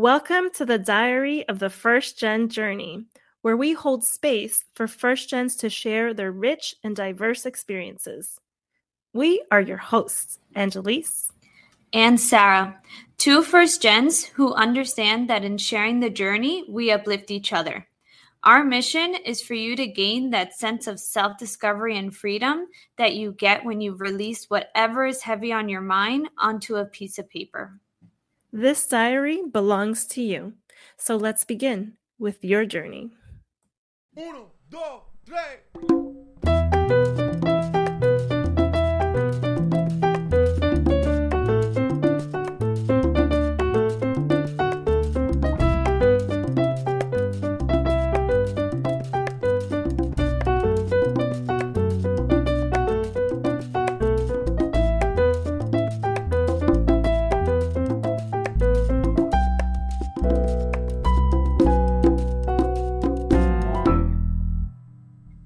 Welcome to the Diary of the First Gen Journey, where we hold space for first gens to share their rich and diverse experiences. We are your hosts, Anyelis and Sara, two first gens who understand that in sharing the journey, we uplift each other. Our mission is for you to gain that sense of self-discovery and freedom that you get when you release whatever is heavy on your mind onto a piece of paper. This diary belongs to you. So let's begin with your journey. Uno, dos, tres.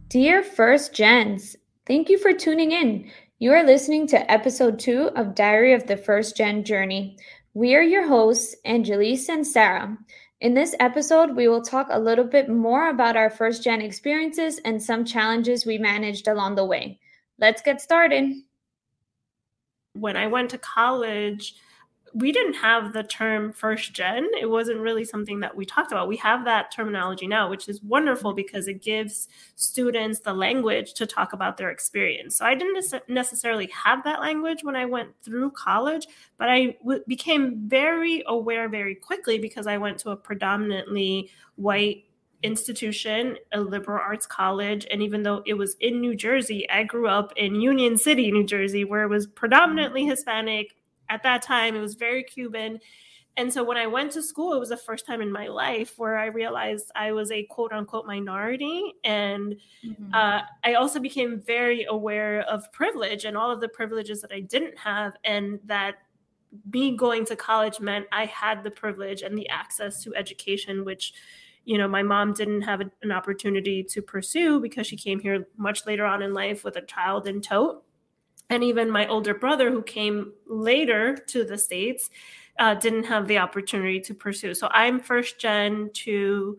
Dear First Gens, thank you for tuning in. You are listening to Episode 2 of Diary of the First Gen Journey. We are your hosts, Anyelis and Sara. In this episode, we will talk a little bit more about our First Gen experiences and some challenges we managed along the way. Let's get started. When I went to college, we didn't have the term First Gen. It wasn't really something that we talked about. We have that terminology now, which is wonderful because it gives students the language to talk about their experience. So I didn't necessarily have that language when I went through college, but I became very aware very quickly because I went to a predominantly white institution, a liberal arts college. And even though it was in New Jersey, I grew up in Union City, New Jersey, where it was predominantly Hispanic. At that time, it was very Cuban. And so when I went to school, it was the first time in my life where I realized I was a quote unquote minority. And I also became very aware of privilege and all of the privileges that I didn't have. And that me going to college meant I had the privilege and the access to education, which, you know, my mom didn't have an opportunity to pursue because she came here much later on in life with a child in tow. And even my older brother, who came later to the States, didn't have the opportunity to pursue. So I'm first gen to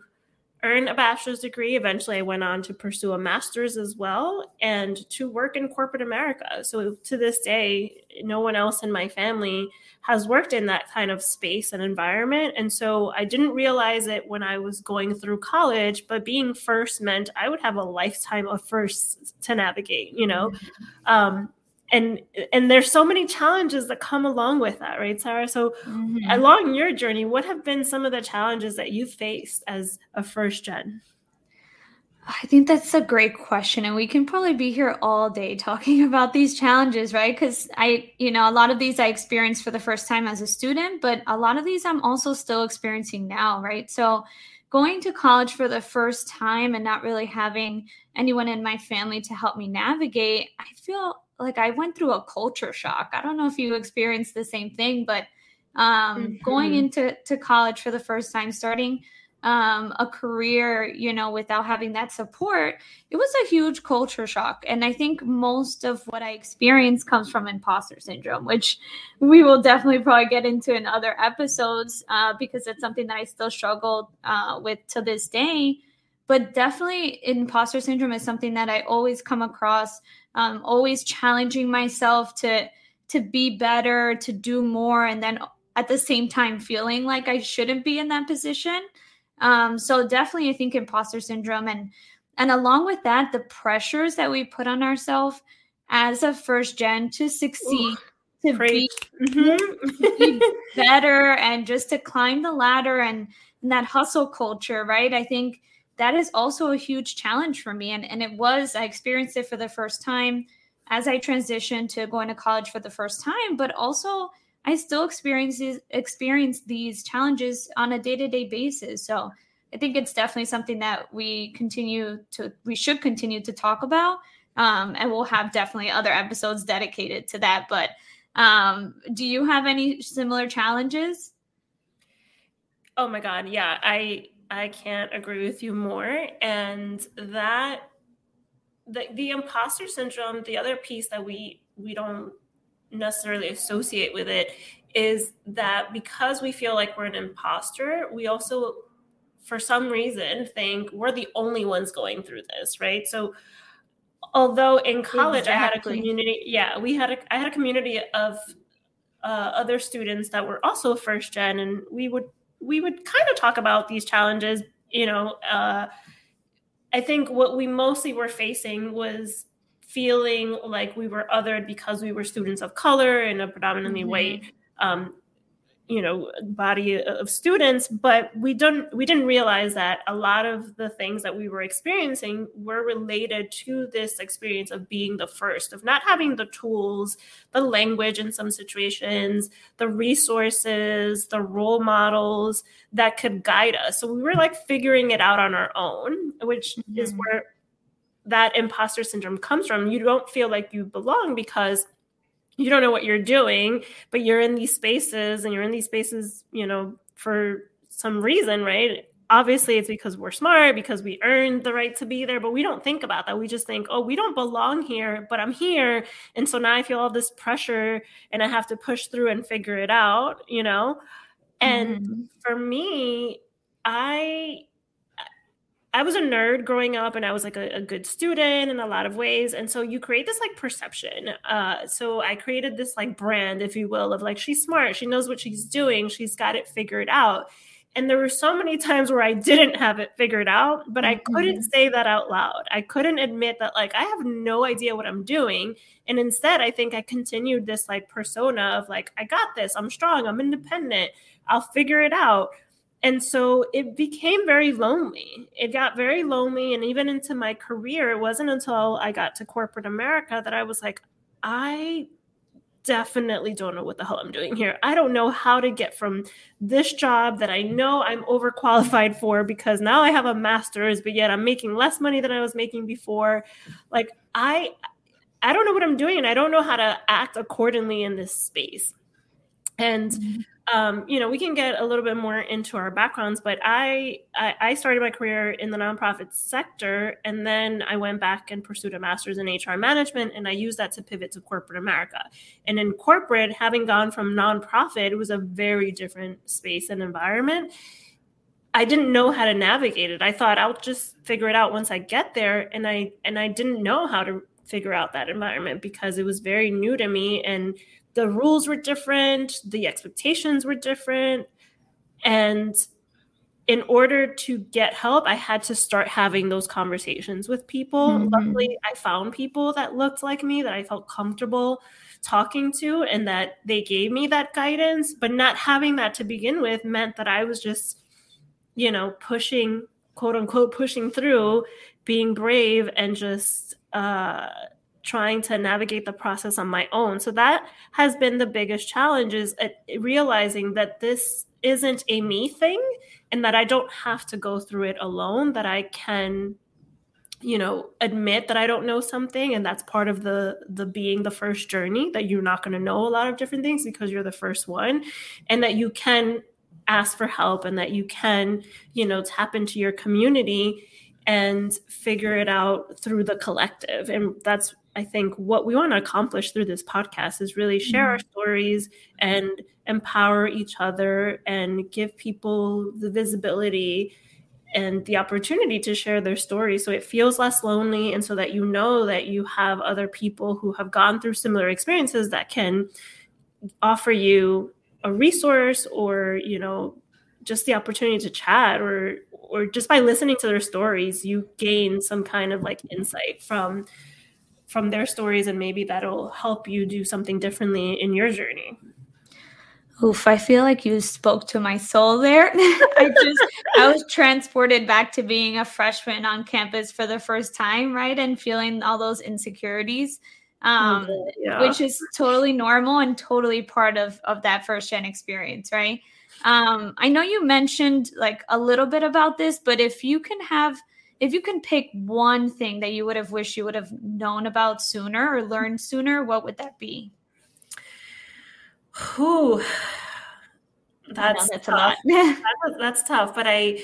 earn a bachelor's degree. Eventually, I went on to pursue a master's as well and to work in corporate America. So to this day, no one else in my family has worked in that kind of space and environment. And so I didn't realize it when I was going through college, but being first meant I would have a lifetime of firsts to navigate, you know. And there's so many challenges that come along with that, right, Sara? So along your journey, what have been some of the challenges that you faced as a first gen? I think that's a great question. And we can probably be here all day talking about these challenges, right? Because a lot of these I experienced for the first time as a student, but a lot of these I'm also still experiencing now, right? So going to college for the first time and not really having anyone in my family to help me navigate, I feel like I went through a culture shock. I don't know if you experienced the same thing, but going into college for the first time, starting a career, without having that support, it was a huge culture shock. And I think most of what I experienced comes from imposter syndrome, which we will definitely probably get into in other episodes because it's something that I still struggle with to this day. But definitely imposter syndrome is something that I always come across, always challenging myself to be better, to do more, and then at the same time feeling like I shouldn't be in that position. So definitely I think imposter syndrome and along with that, the pressures that we put on ourselves as a first gen to succeed, to be better and just to climb the ladder and that hustle culture, right? I think that is also a huge challenge for me. I experienced it for the first time as I transitioned to going to college for the first time, but also I still experience these challenges on a day-to-day basis. So I think it's definitely something that we should continue to talk about. And we'll have definitely other episodes dedicated to that. But do you have any similar challenges? Oh my God. Yeah. I can't agree with you more. And that the imposter syndrome, the other piece that we don't necessarily associate with it is that because we feel like we're an imposter, we also, for some reason, think we're the only ones going through this, right? So although in college, exactly. I had a community of other students that were also first gen, and we would kind of talk about these challenges. You know, I think what we mostly were facing was feeling like we were othered because we were students of color in a predominantly mm-hmm. white, body of students. But we didn't realize that a lot of the things that we were experiencing were related to this experience of being the first, of not having the tools, the language in some situations, the resources, the role models that could guide us. So we were like figuring it out on our own, which mm-hmm. is where that imposter syndrome comes from. You don't feel like you belong because you don't know what you're doing, but you're in these spaces for some reason, right? Obviously, it's because we're smart, because we earned the right to be there, but we don't think about that. We just think, oh, we don't belong here, but I'm here. And so now I feel all this pressure and I have to push through and figure it out, you know? And mm-hmm. for me, I was a nerd growing up, and I was like a good student in a lot of ways. And so you create this like perception. So I created this like brand, if you will, of like, she's smart. She knows what she's doing. She's got it figured out. And there were so many times where I didn't have it figured out, but I couldn't say that out loud. I couldn't admit that, like, I have no idea what I'm doing. And instead, I think I continued this like persona of like, I got this. I'm strong. I'm independent. I'll figure it out. And so it became very lonely. It got very lonely. And even into my career, it wasn't until I got to corporate America that I was like, I definitely don't know what the hell I'm doing here. I don't know how to get from this job that I know I'm overqualified for because now I have a master's, but yet I'm making less money than I was making before. Like, I don't know what I'm doing, and I don't know how to act accordingly in this space. And mm-hmm. We can get a little bit more into our backgrounds, but I started my career in the nonprofit sector, and then I went back and pursued a master's in HR management, and I used that to pivot to corporate America. And in corporate, having gone from nonprofit, it was a very different space and environment. I didn't know how to navigate it. I thought I'll just figure it out once I get there, and I didn't know how to figure out that environment because it was very new to me, and the rules were different. The expectations were different. And in order to get help, I had to start having those conversations with people. Mm-hmm. Luckily, I found people that looked like me, that I felt comfortable talking to, and that they gave me that guidance. But not having that to begin with meant that I was just, pushing, quote unquote, pushing through, being brave, and just trying to navigate the process on my own. So that has been the biggest challenge, is realizing that this isn't a me thing and that I don't have to go through it alone, that I can, admit that I don't know something. And that's part of the being the first journey, that you're not going to know a lot of different things because you're the first one, and that you can ask for help, and that you can, tap into your community and figure it out through the collective. And that's, I think, what we want to accomplish through this podcast is really share our stories and empower each other and give people the visibility and the opportunity to share their story so it feels less lonely, and so that that you have other people who have gone through similar experiences that can offer you a resource or, just the opportunity to chat, or just by listening to their stories, you gain some kind of like insight from their stories, and maybe that'll help you do something differently in your journey. Oof, I feel like you spoke to my soul there. I was transported back to being a freshman on campus for the first time, right? And feeling all those insecurities, which is totally normal and totally part of that first gen experience, right? I know you mentioned like a little bit about this, but if you can pick one thing that you would have wished you would have known about sooner or learned sooner, what would that be? Ooh, that's tough. That's tough. But I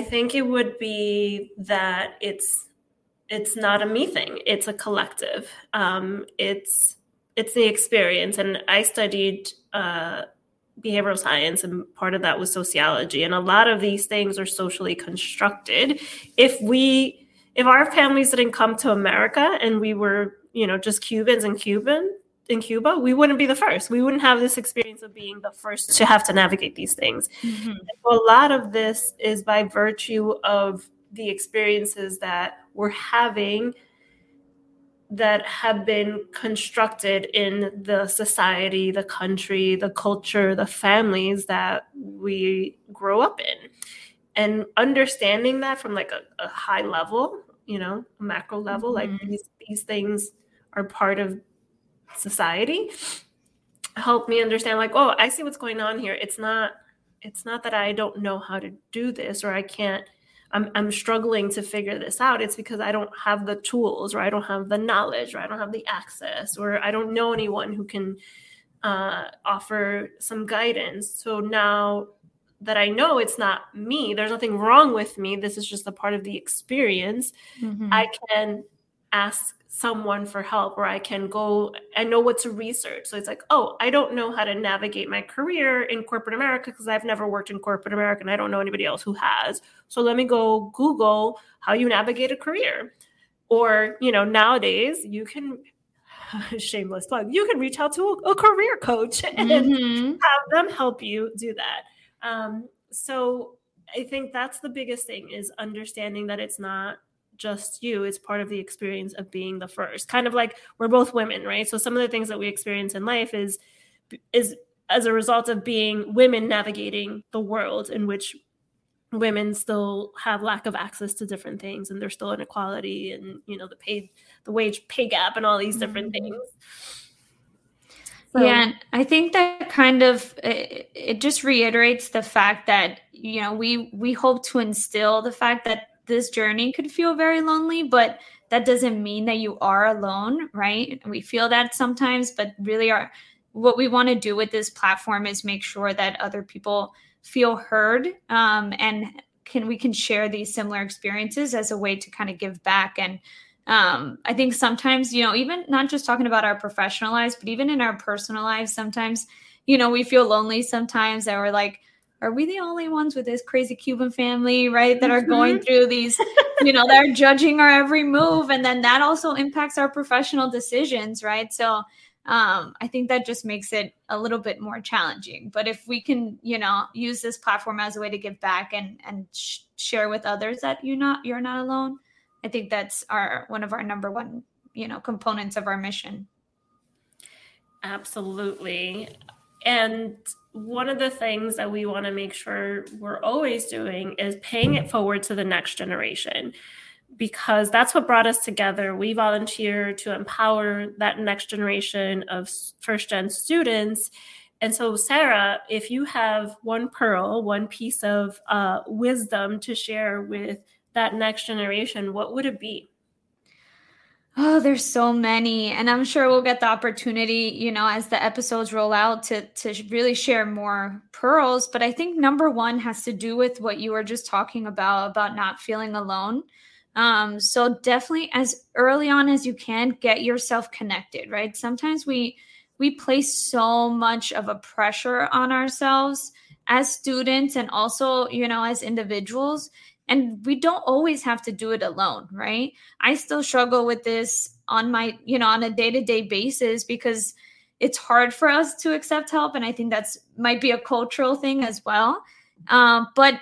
think it would be that it's not a me thing. It's a collective. It's the experience. And I studied behavioral science, and part of that was sociology. And a lot of these things are socially constructed. If our families didn't come to America and we were, just Cubans in Cuba, we wouldn't be the first. We wouldn't have this experience of being the first to have to navigate these things. Mm-hmm. So a lot of this is by virtue of the experiences that we're having that have been constructed in the society, the country, the culture, the families that we grow up in. And understanding that from like a high level, a macro level, mm-hmm. like these things are part of society, helped me understand like, oh, I see what's going on here. It's not that I don't know how to do this, or I'm struggling to figure this out. It's because I don't have the tools, or I don't have the knowledge, or I don't have the access, or I don't know anyone who can offer some guidance. So now that I know it's not me, there's nothing wrong with me. This is just a part of the experience. Mm-hmm. I can ask someone for help, or I can go and know what to research. So it's like, oh, I don't know how to navigate my career in corporate America because I've never worked in corporate America and I don't know anybody else who has. So let me go Google how you navigate a career. Or, nowadays you can, shameless plug, you can reach out to a career coach and mm-hmm. have them help you do that. So I think that's the biggest thing, is understanding that it's not just you, it's part of the experience of being the first. Kind of like we're both women, right? So some of the things that we experience in life is as a result of being women navigating the world in which women still have lack of access to different things, and there's still inequality and, the wage pay gap and all these different mm-hmm. things. So. Yeah, and I think that kind of, it just reiterates the fact that, we hope to instill the fact that this journey could feel very lonely, but that doesn't mean that you are alone, right? We feel that sometimes, but really what we want to do with this platform is make sure that other people feel heard, and we can share these similar experiences as a way to kind of give back. And I think sometimes, even not just talking about our professional lives, but even in our personal lives, sometimes, we feel lonely sometimes, that we're like, are we the only ones with this crazy Cuban family, right, that are going through these, that are judging our every move? And then that also impacts our professional decisions, right? So I think that just makes it a little bit more challenging. But if we can, use this platform as a way to give back and share with others that you're not alone, I think that's one of our number one, components of our mission. Absolutely. And one of the things that we want to make sure we're always doing is paying it forward to the next generation, because that's what brought us together. We volunteer to empower that next generation of first-gen students. And so, Sara, if you have one pearl, one piece of wisdom to share with that next generation, what would it be? Oh, there's so many. And I'm sure we'll get the opportunity, as the episodes roll out to really share more pearls. But I think number one has to do with what you were just talking about not feeling alone. So definitely as early on as you can, get yourself connected, right? Sometimes we place so much of a pressure on ourselves as students and also, as individuals. And we don't always have to do it alone, right? I still struggle with this on my, on a day-to-day basis, because it's hard for us to accept help. And I think that's might be a cultural thing as well. But,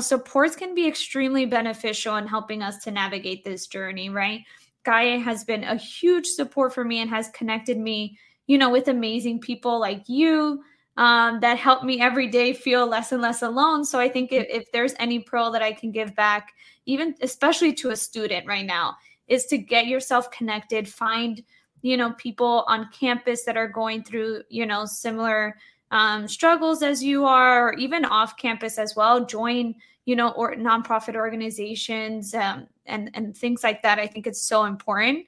supports can be extremely beneficial in helping us to navigate this journey, right? Gaia has been a huge support for me and has connected me, with amazing people like you, that helped me every day feel less and less alone. So I think if there's any pearl that I can give back, even especially to a student right now, is to get yourself connected, find, people on campus that are going through, similar struggles as you are, or even off campus as well. Join, or nonprofit organizations and things like that. I think it's so important.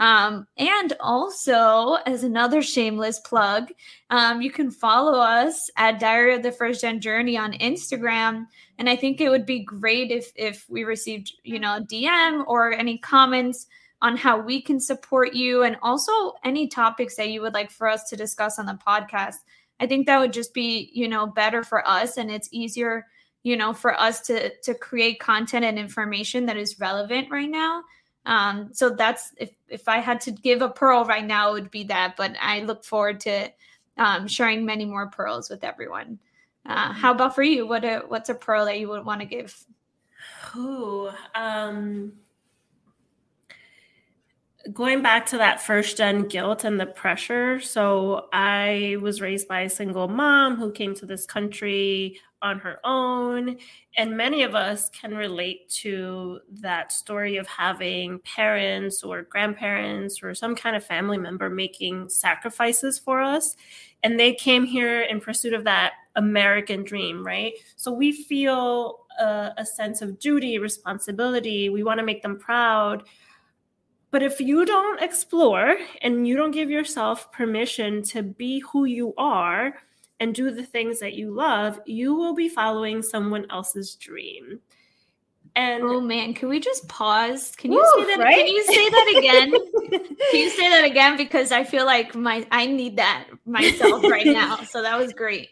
And also, as another shameless plug, you can follow us at Diary of the First Gen Journey on Instagram. And I think it would be great if we received, a DM or any comments on how we can support you, and also any topics that you would like for us to discuss on the podcast. I think that would just be, you know, better for us. And it's easier, you know, for us to create content and information that is relevant right now. So that's, if I had to give a pearl right now, it would be that, but I look forward to sharing many more pearls with everyone. How about for you? What's a pearl that you would want to give? Ooh, going back to that first gen guilt and the pressure. So I was raised by a single mom who came to this country on her own. And many of us can relate to that story of having parents or grandparents or some kind of family member making sacrifices for us. And they came here in pursuit of that American dream, right? So we feel a sense of duty, responsibility. We want to make them proud. But if you don't explore and you don't give yourself permission to be who you are and do the things that you love, you will be following someone else's dream. And oh man, can we just pause? Can you say that? Right? Can you say that again? Can you say that again? Because I feel like I need that myself right now. So that was great.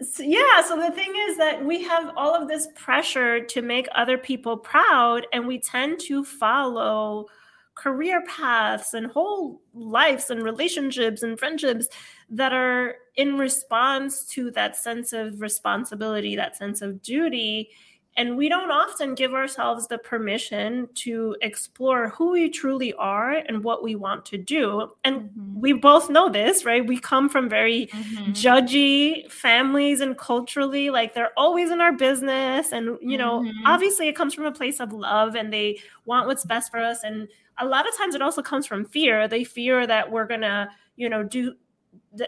So the thing is that we have all of this pressure to make other people proud, and we tend to follow career paths and whole lives and relationships and friendships that are in response to that sense of responsibility, that sense of duty. And we don't often give ourselves the permission to explore who we truly are and what we want to do. And we both know this, right? We come from very judgy families and culturally, like they're always in our business. And, you know, obviously it comes from a place of love and they want what's best for us. And a lot of times it also comes from fear. They fear that we're going to, you know,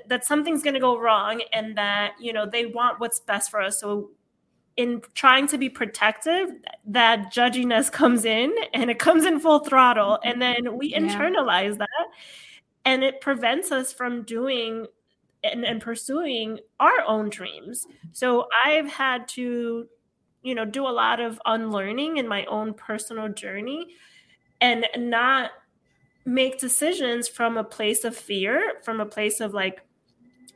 that something's going to go wrong and that, you know, they want what's best for us. So in trying to be protective, that judginess comes in and it comes in full throttle. And then we internalize that and it prevents us from doing and pursuing our own dreams. So I've had to, you know, do a lot of unlearning in my own personal journey and not make decisions from a place of fear, from a place of like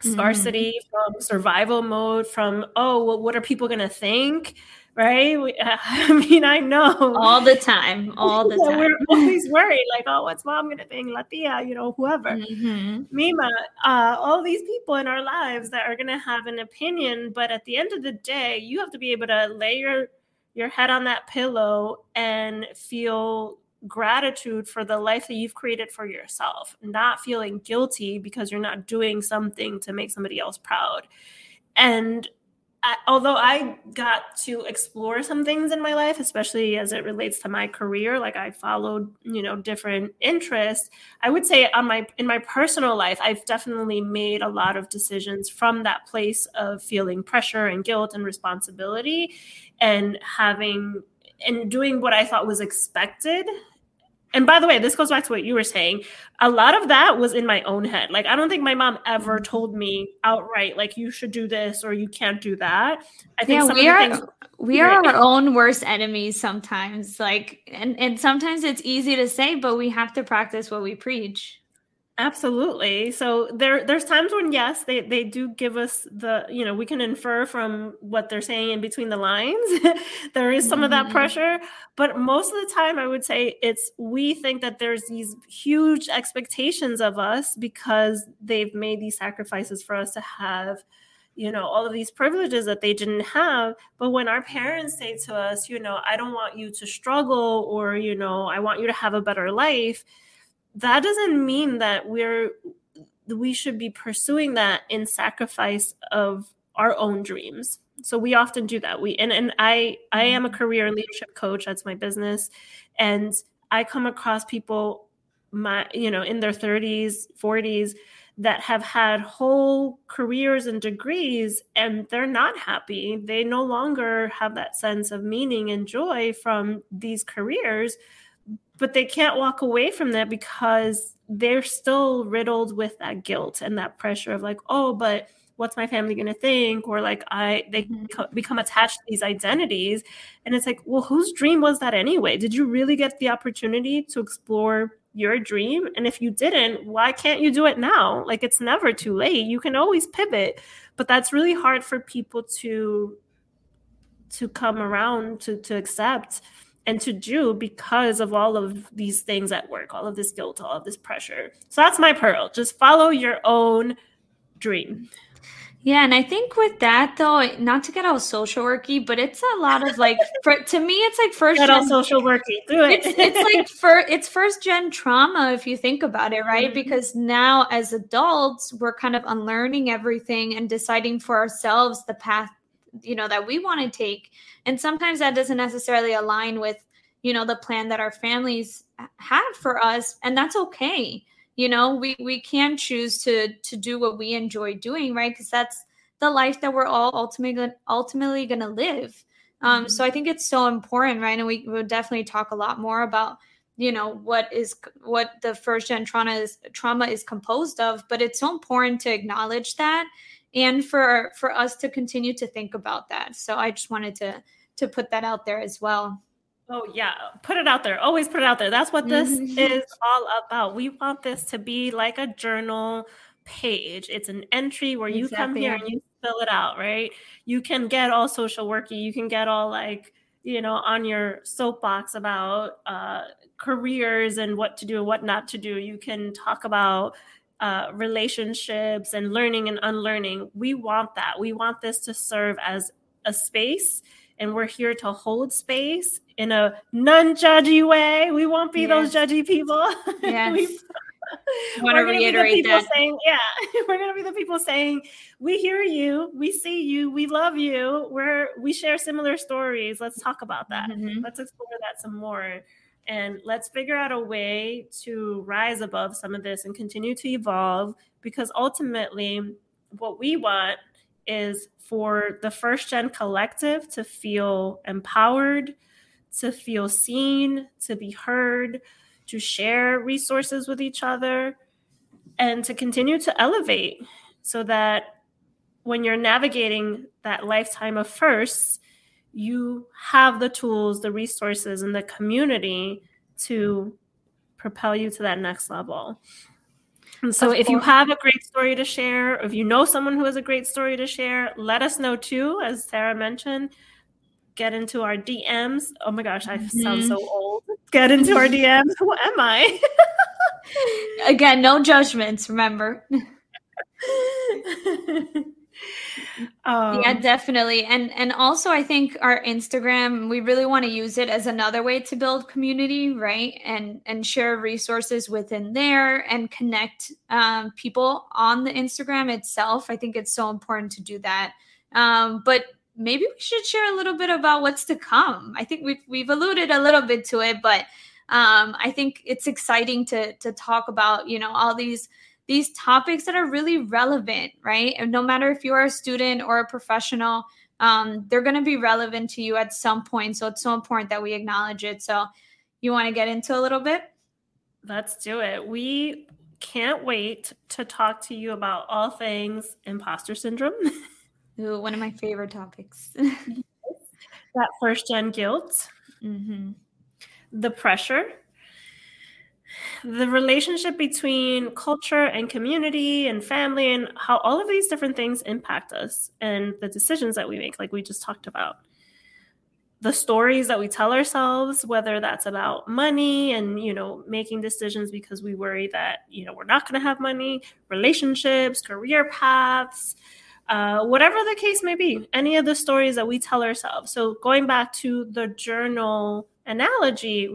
scarcity, from survival mode, from, what are people going to think, right? I know. All the time. We're always worried, like, what's mom going to think? La tia, you know, whoever. Mima, all these people in our lives that are going to have an opinion. But at the end of the day, you have to be able to lay your head on that pillow and feel gratitude for the life that you've created for yourself, not feeling guilty because you're not doing something to make somebody else proud. And although I got to explore some things in my life, especially as it relates to my career, like I followed, you know, different interests, I would say in my personal life, I've definitely made a lot of decisions from that place of feeling pressure and guilt and responsibility and doing what I thought was expected. And by the way, this goes back to what you were saying. A lot of that was in my own head. Like, I don't think my mom ever told me outright, like, you should do this or you can't do that. I think we are our own worst enemies sometimes. Like, and sometimes it's easy to say, but we have to practice what we preach. Absolutely. So there's times when, yes, they do give us the, you know, we can infer from what they're saying in between the lines. There is some of that pressure, but most of the time I would say we think that there's these huge expectations of us because they've made these sacrifices for us to have, you know, all of these privileges that they didn't have. But when our parents say to us, you know, I don't want you to struggle, or, you know, I want you to have a better life, that doesn't mean that we should be pursuing that in sacrifice of our own dreams. So we often do that. I am a career and leadership coach. That's my business. And I come across people, in their 30s, 40s, that have had whole careers and degrees, and they're not happy. They no longer have that sense of meaning and joy from these careers. But they can't walk away from that because they're still riddled with that guilt and that pressure of like, but what's my family going to think? Or like they become attached to these identities. And it's like, well, whose dream was that anyway? Did you really get the opportunity to explore your dream? And if you didn't, why can't you do it now? Like, it's never too late. You can always pivot. But that's really hard for people to come around, to accept and to do, because of all of these things at work, all of this guilt, all of this pressure. So that's my pearl. Just follow your own dream. Yeah. And I think with that, though, not to get all social worky, but it's a lot of like, to me, it's like first gen. Get all social worky. Do it. It's like it's first gen trauma, if you think about it, right? Mm-hmm. Because now as adults, we're kind of unlearning everything and deciding for ourselves the path, you know, that we want to take. And sometimes that doesn't necessarily align with, you know, the plan that our families had for us. And that's okay. You know, we can choose to do what we enjoy doing, right? Because that's the life that we're all ultimately going to live. Mm-hmm. So I think it's so important, right? And we'll definitely talk a lot more about, you know, what the first gen trauma is composed of. But it's so important to acknowledge that, and for us to continue to think about that. So I just wanted to put that out there as well. Oh, yeah. Put it out there. Always put it out there. That's what this is all about. We want this to be like a journal page. It's an entry where you come here and you fill it out, right? You can get all social worky. You can get all like, you know, on your soapbox about careers and what to do and what not to do. You can talk about relationships and learning and unlearning. We want that. We want this to serve as a space, and we're here to hold space in a non-judgy way. We won't be those judgy people. Yes. Want to reiterate that. Saying, yeah, we're going to be the people saying, we hear you, we see you, we love you, we share similar stories. Let's talk about that. Mm-hmm. Let's explore that some more. And let's figure out a way to rise above some of this and continue to evolve, because ultimately what we want is for the first gen collective to feel empowered, to feel seen, to be heard, to share resources with each other, and to continue to elevate, so that when you're navigating that lifetime of firsts, you have the tools, the resources, and the community to propel you to that next level. And so if you have a great story to share, or if you know someone who has a great story to share, let us know too. As Sara mentioned, get into our DMs. Oh my gosh, I sound so old. Get into our DMs. Who am I? Again, no judgments, remember. Yeah, definitely. And also I think our Instagram, we really want to use it as another way to build community, right? And share resources within there and connect people on the Instagram itself. I think it's so important to do that. But maybe we should share a little bit about what's to come. I think we've alluded a little bit to it, but I think it's exciting to talk about, you know, all these topics that are really relevant, right? And no matter if you are a student or a professional, they're going to be relevant to you at some point. So it's so important that we acknowledge it. So you want to get into a little bit? Let's do it. We can't wait to talk to you about all things imposter syndrome. Ooh, one of my favorite topics. That first gen guilt, the pressure, the relationship between culture and community and family, and how all of these different things impact us and the decisions that we make, like we just talked about. The stories that we tell ourselves, whether that's about money and, you know, making decisions because we worry that, you know, we're not going to have money, relationships, career paths, whatever the case may be, any of the stories that we tell ourselves. So going back to the journal analogy,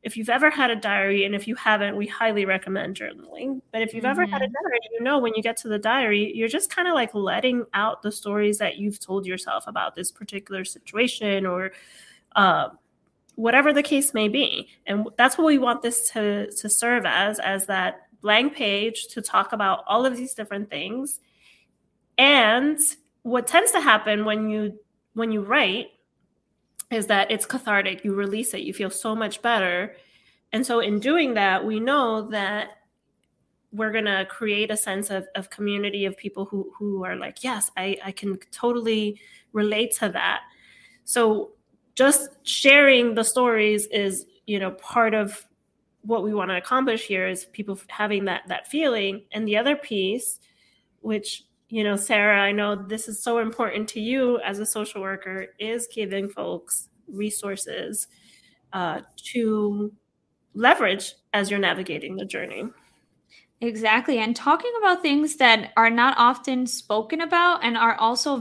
if you've ever had a diary, and if you haven't, we highly recommend journaling. But if you've ever had a diary, you know, when you get to the diary, you're just kind of like letting out the stories that you've told yourself about this particular situation or whatever the case may be. And that's what we want this to serve as that blank page to talk about all of these different things. And what tends to happen when you write is that it's cathartic. You release it. You feel so much better. And so in doing that, we know that we're going to create a sense of community, of people who are like, yes, I can totally relate to that. So just sharing the stories is, you know, part of what we want to accomplish here is people having that feeling. And the other piece, which, you know, Sara, I know this is so important to you as a social worker, is giving folks resources to leverage as you're navigating the journey. Exactly. And talking about things that are not often spoken about and are also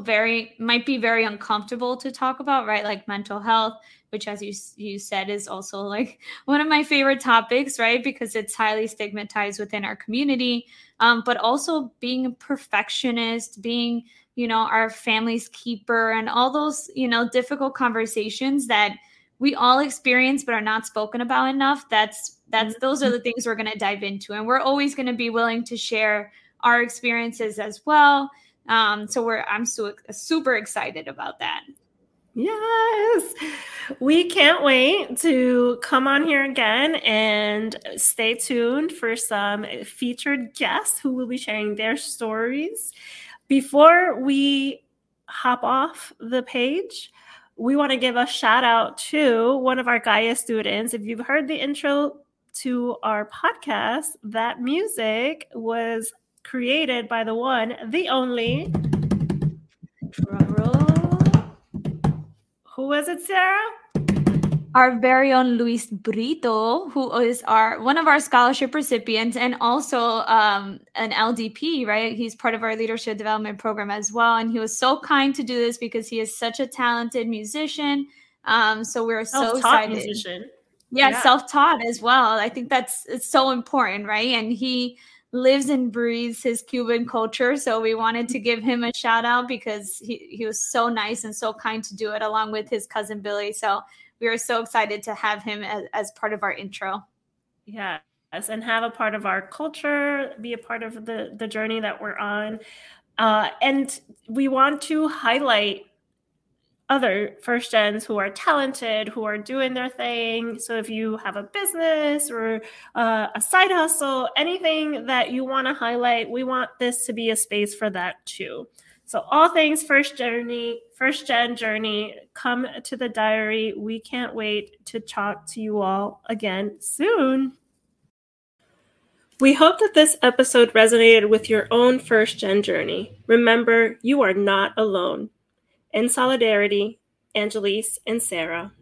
might be very uncomfortable to talk about, right? Like mental health, which as you said is also like one of my favorite topics, right? Because it's highly stigmatized within our community, but also being a perfectionist, being, you know, our family's keeper and all those, you know, difficult conversations that we all experience but are not spoken about enough. Those are the things we're going to dive into. And we're always going to be willing to share our experiences as well. So I'm super excited about that. Yes. We can't wait to come on here again, and stay tuned for some featured guests who will be sharing their stories. Before we hop off the page, we want to give a shout out to one of our Gaia students. If you've heard the intro to our podcast, that music was created by the one, the only, drum roll. Who was it, Sara? Our very own Luis Brito, who is one of our scholarship recipients and also an LDP, right? He's part of our leadership development program as well. And he was so kind to do this because he is such a talented musician. So we're so excited. Musician. Yeah, self-taught as well. I think it's so important, right? And he lives and breathes his Cuban culture. So we wanted to give him a shout out because he was so nice and so kind to do it, along with his cousin Billy. So we are so excited to have him as part of our intro. Yes, and have a part of our culture, be a part of the journey that we're on. And we want to highlight other first gens who are talented, who are doing their thing. So if you have a business or a side hustle, anything that you want to highlight, we want this to be a space for that too. So all things first gen journey, come to the diary. We can't wait to talk to you all again soon. We hope that this episode resonated with your own first gen journey. Remember, you are not alone. In solidarity, Anyelis and Sara.